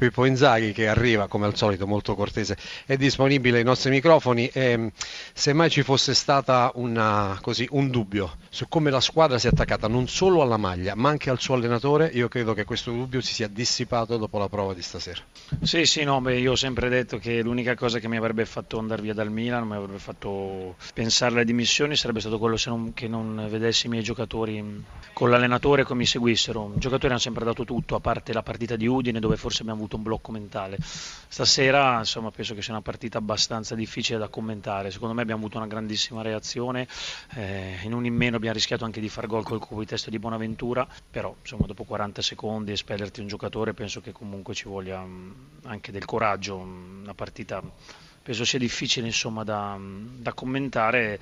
Pippo Inzaghi, che arriva come al solito molto cortese, è disponibile ai nostri microfoni. E se mai ci fosse stata un dubbio su come la squadra si è attaccata non solo alla maglia ma anche al suo allenatore, io credo che questo dubbio si sia dissipato dopo la prova di stasera. Io ho sempre detto che l'unica cosa che mi avrebbe fatto andare via dal Milan, mi avrebbe fatto pensare alle dimissioni, sarebbe stato quello che non vedessi i miei giocatori con l'allenatore, come mi seguissero. I giocatori hanno sempre dato tutto, a parte la partita di Udine dove forse abbiamo avuto un blocco mentale. Stasera penso che sia una partita abbastanza difficile da commentare. Secondo me abbiamo avuto una grandissima reazione, in un in meno abbiamo rischiato anche di far gol col colpo di testa di Bonaventura, però dopo 40 secondi espellerti un giocatore, penso che comunque ci voglia anche del coraggio. Una partita penso sia difficile da commentare,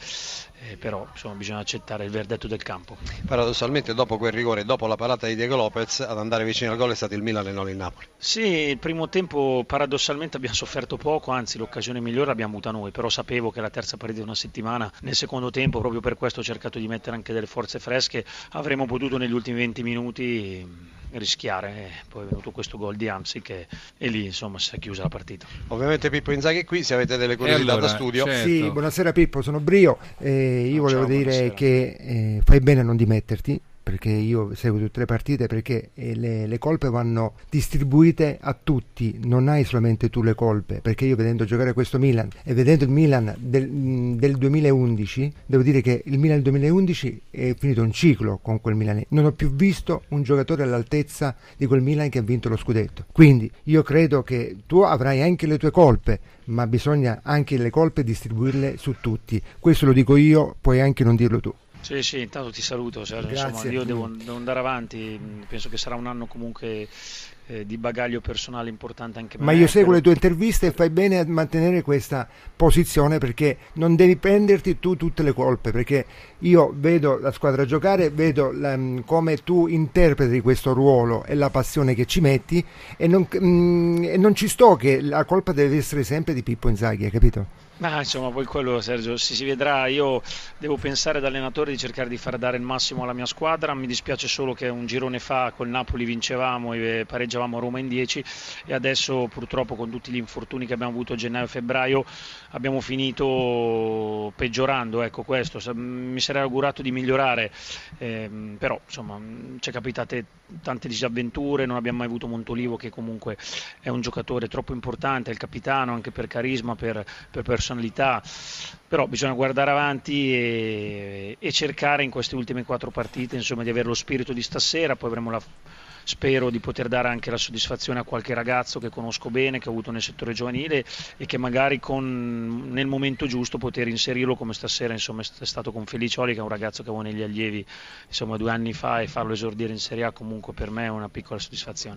però bisogna accettare il verdetto del campo. Paradossalmente dopo quel rigore, dopo la parata di Diego Lopez, ad andare vicino al gol è stato il Milan e non il Napoli. Sì, il primo tempo paradossalmente abbiamo sofferto poco, anzi l'occasione migliore l'abbiamo avuta noi, però sapevo che la terza partita di una settimana, nel secondo tempo, proprio per questo ho cercato di mettere anche delle forze fresche, avremmo potuto negli ultimi 20 minuti rischiare. Poi è venuto questo gol di Hamsik e lì si è chiusa la partita. Ovviamente Pippo Inzaghi è qui, se avete delle curiosità da studio. Certo. Sì, buonasera Pippo, sono Brio. Io volevo dire che fai bene a non dimetterti, perché io seguo tutte le partite, perché le colpe vanno distribuite a tutti, non hai solamente tu le colpe, perché io vedendo giocare questo Milan e vedendo il Milan del 2011, devo dire che il Milan del 2011 è finito un ciclo con quel Milan, non ho più visto un giocatore all'altezza di quel Milan che ha vinto lo scudetto. Quindi io credo che tu avrai anche le tue colpe, ma bisogna anche le colpe distribuirle su tutti, questo lo dico io, puoi anche non dirlo tu. Sì, intanto ti saluto Sergio. Io devo andare avanti, penso che sarà un anno comunque di bagaglio personale importante anche per me. Ma io seguo le tue interviste e fai bene a mantenere questa posizione, perché non devi prenderti tu tutte le colpe, perché io vedo la squadra giocare, vedo come tu interpreti questo ruolo e la passione che ci metti e non ci sto che la colpa deve essere sempre di Pippo Inzaghi, hai capito? Ma poi quello Sergio si vedrà, io devo pensare da allenatore di cercare di far dare il massimo alla mia squadra. Mi dispiace solo che un girone fa col Napoli vincevamo e pareggiavamo a Roma in 10 e adesso purtroppo con tutti gli infortuni che abbiamo avuto a gennaio e febbraio abbiamo finito peggiorando, questo mi sarei augurato di migliorare, però ci è capitate tante disavventure, non abbiamo mai avuto Montolivo che comunque è un giocatore troppo importante, è il capitano anche per carisma, per personalità, però bisogna guardare avanti e cercare in queste ultime 4 partite di avere lo spirito di stasera. Poi avremo spero di poter dare anche la soddisfazione a qualche ragazzo che conosco bene, che ho avuto nel settore giovanile e che magari nel momento giusto poter inserirlo, come stasera è stato con Felicioli, che è un ragazzo che avevo negli allievi 2 anni fa, e farlo esordire in Serie A comunque per me è una piccola soddisfazione.